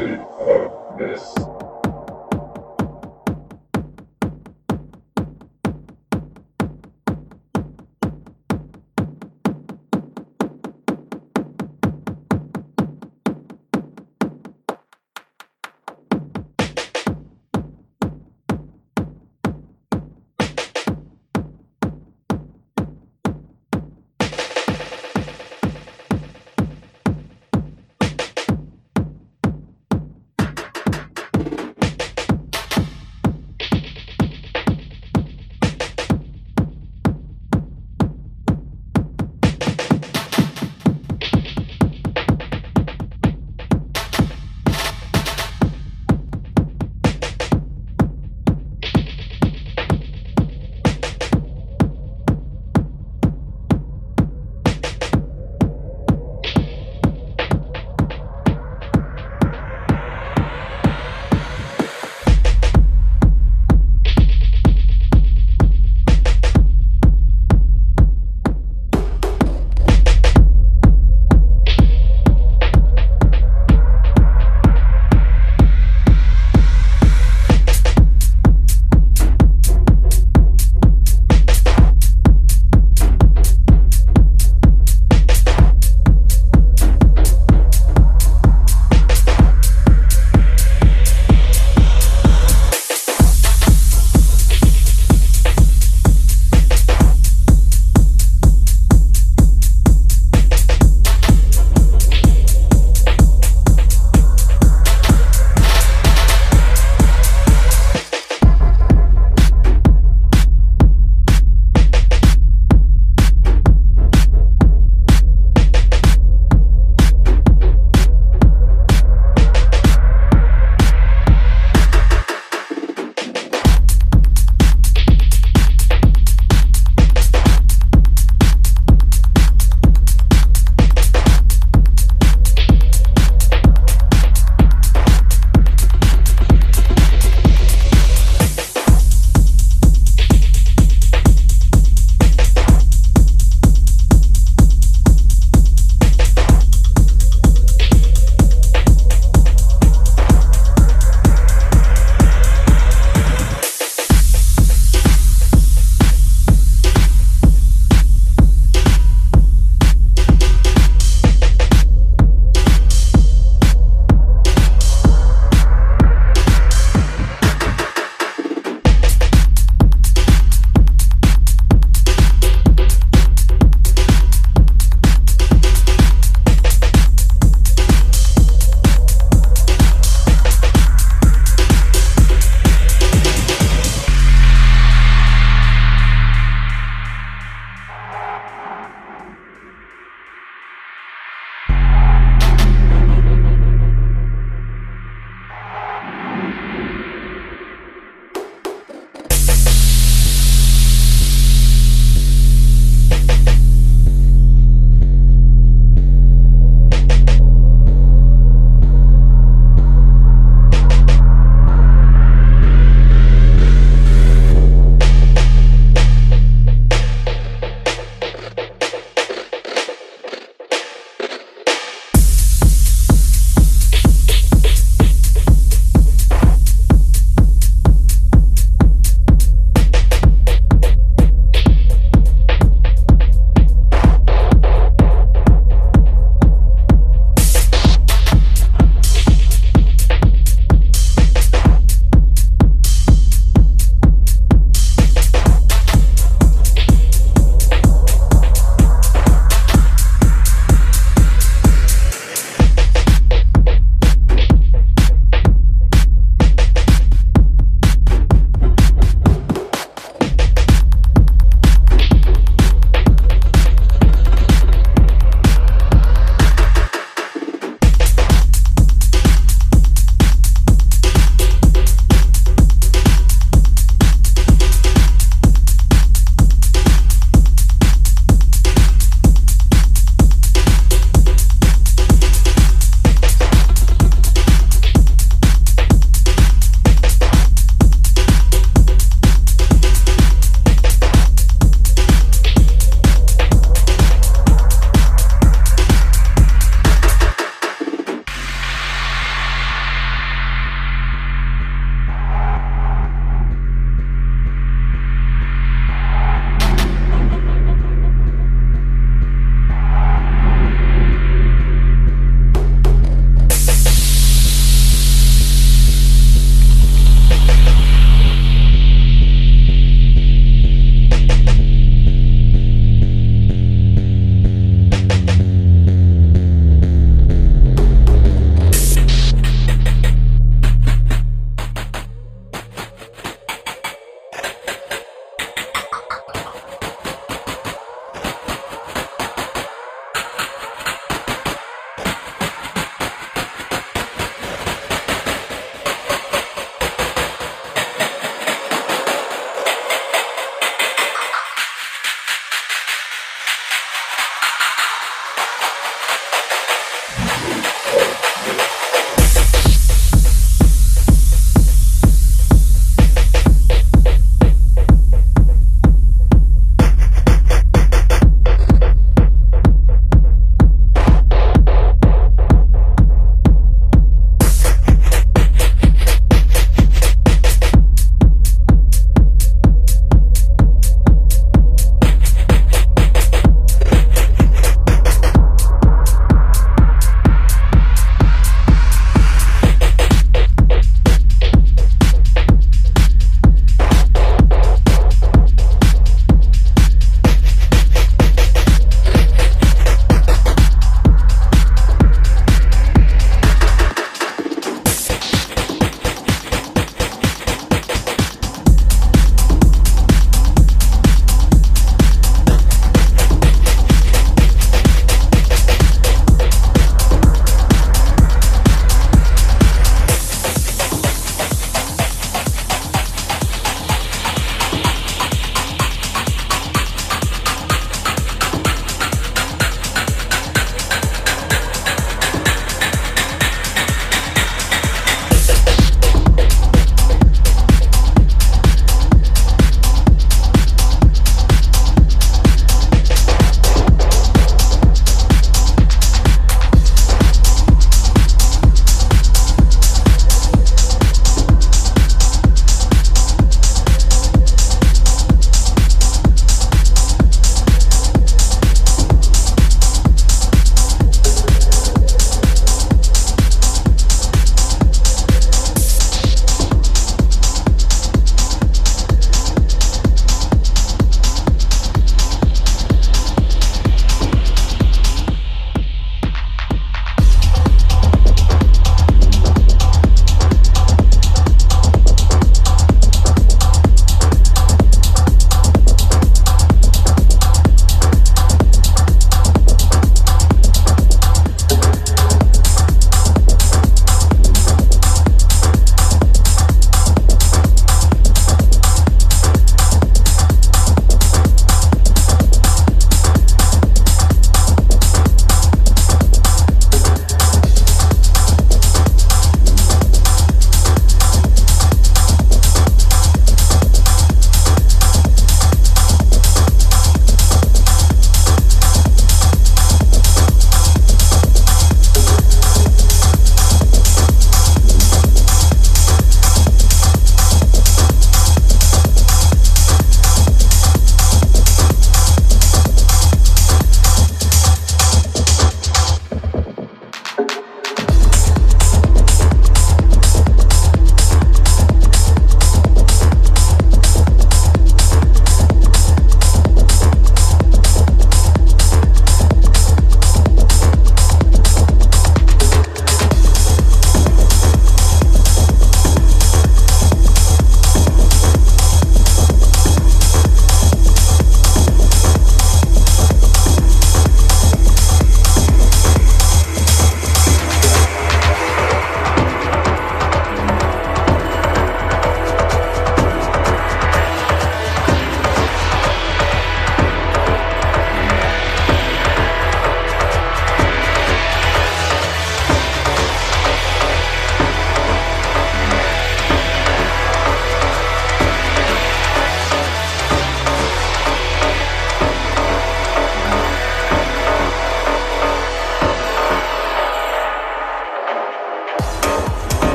Vision of this.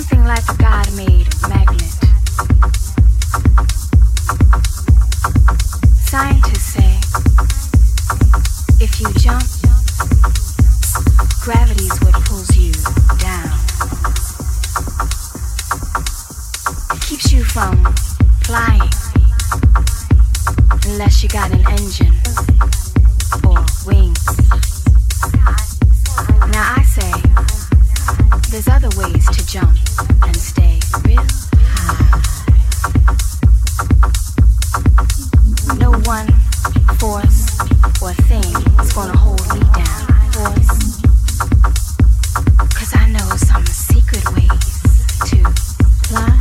something like a God-made magnet. Scientists say if you jump, gravity is what pulls you down. It keeps you from flying unless you got an engine or wings. Now I say there's other ways to jump and stay real high. No one force or thing is gonna hold me down, boys, 'cause I know some secret ways to fly.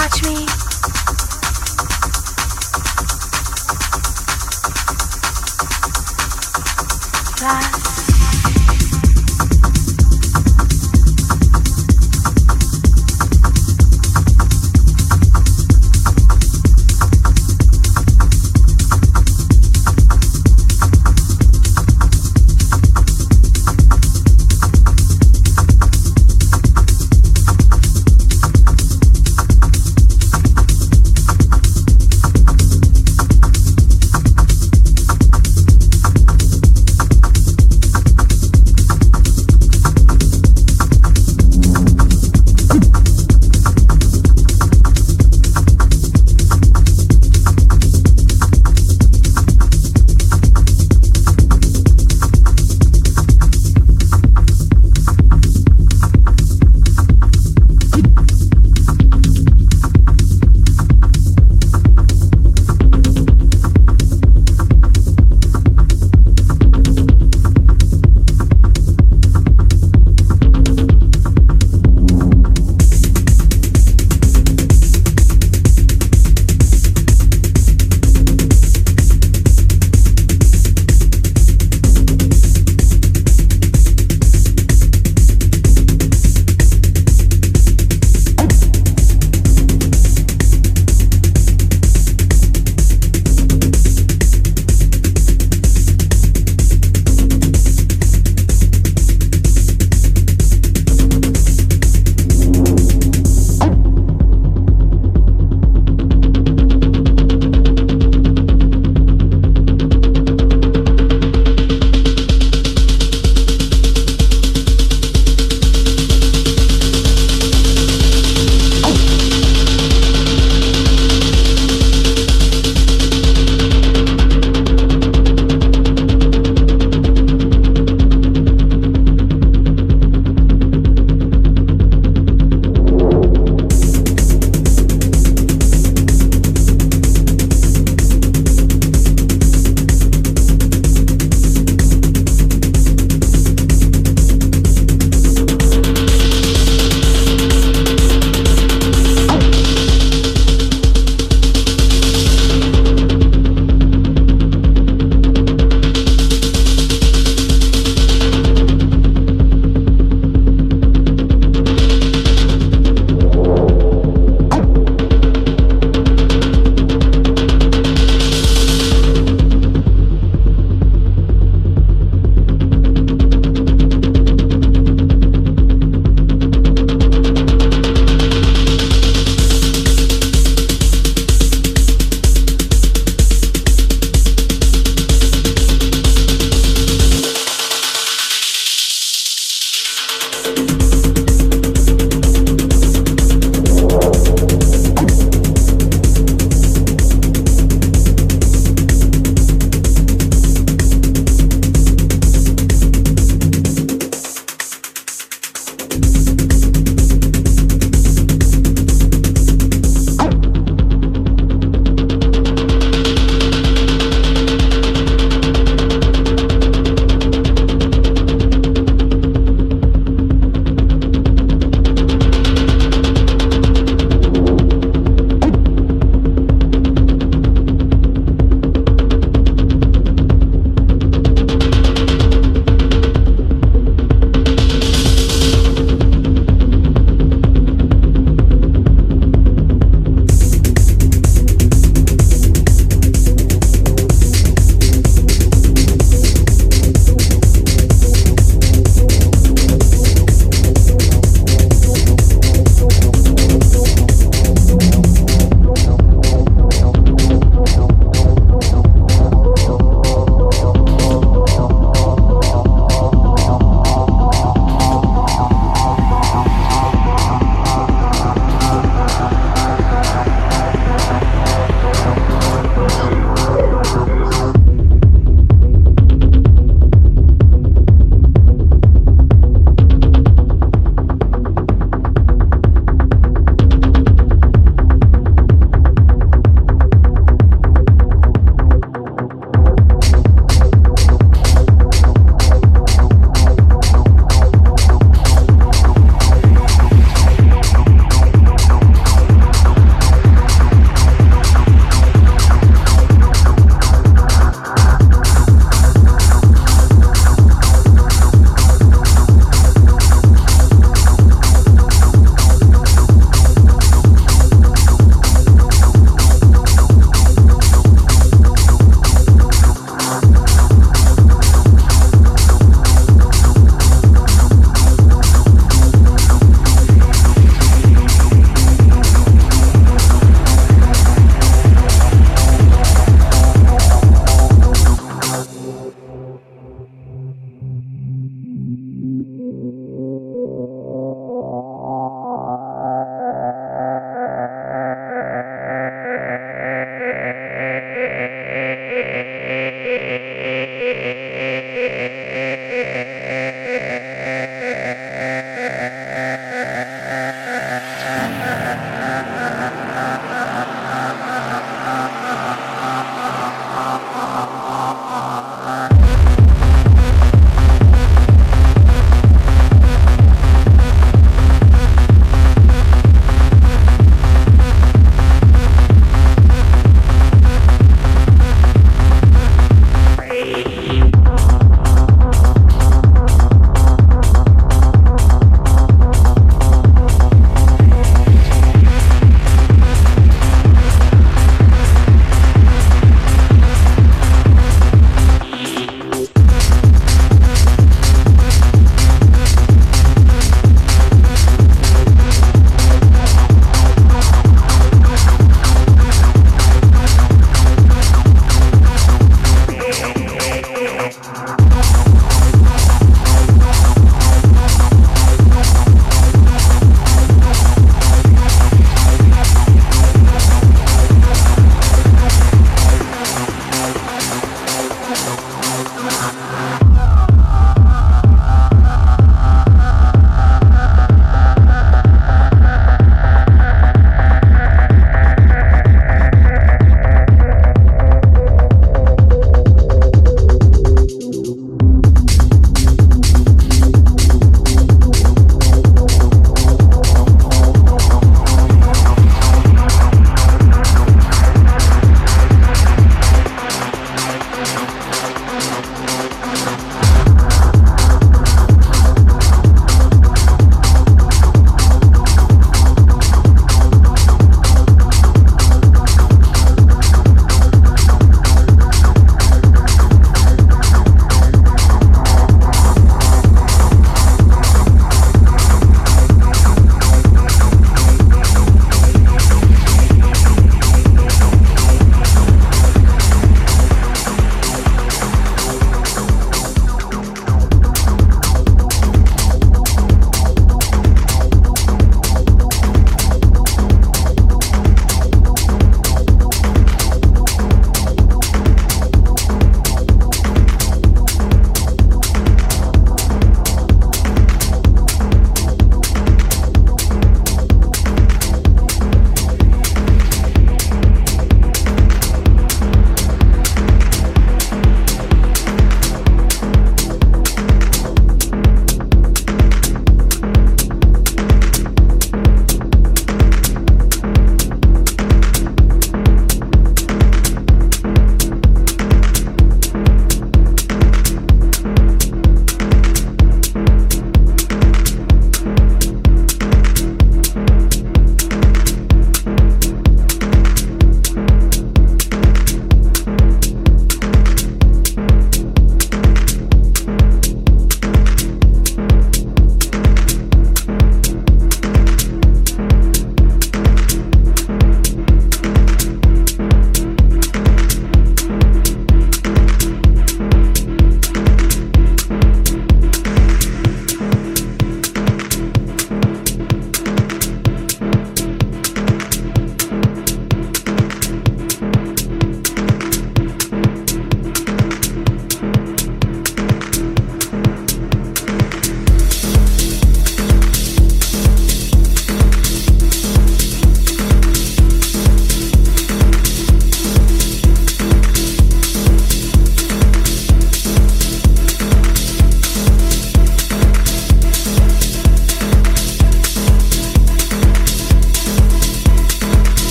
Watch me.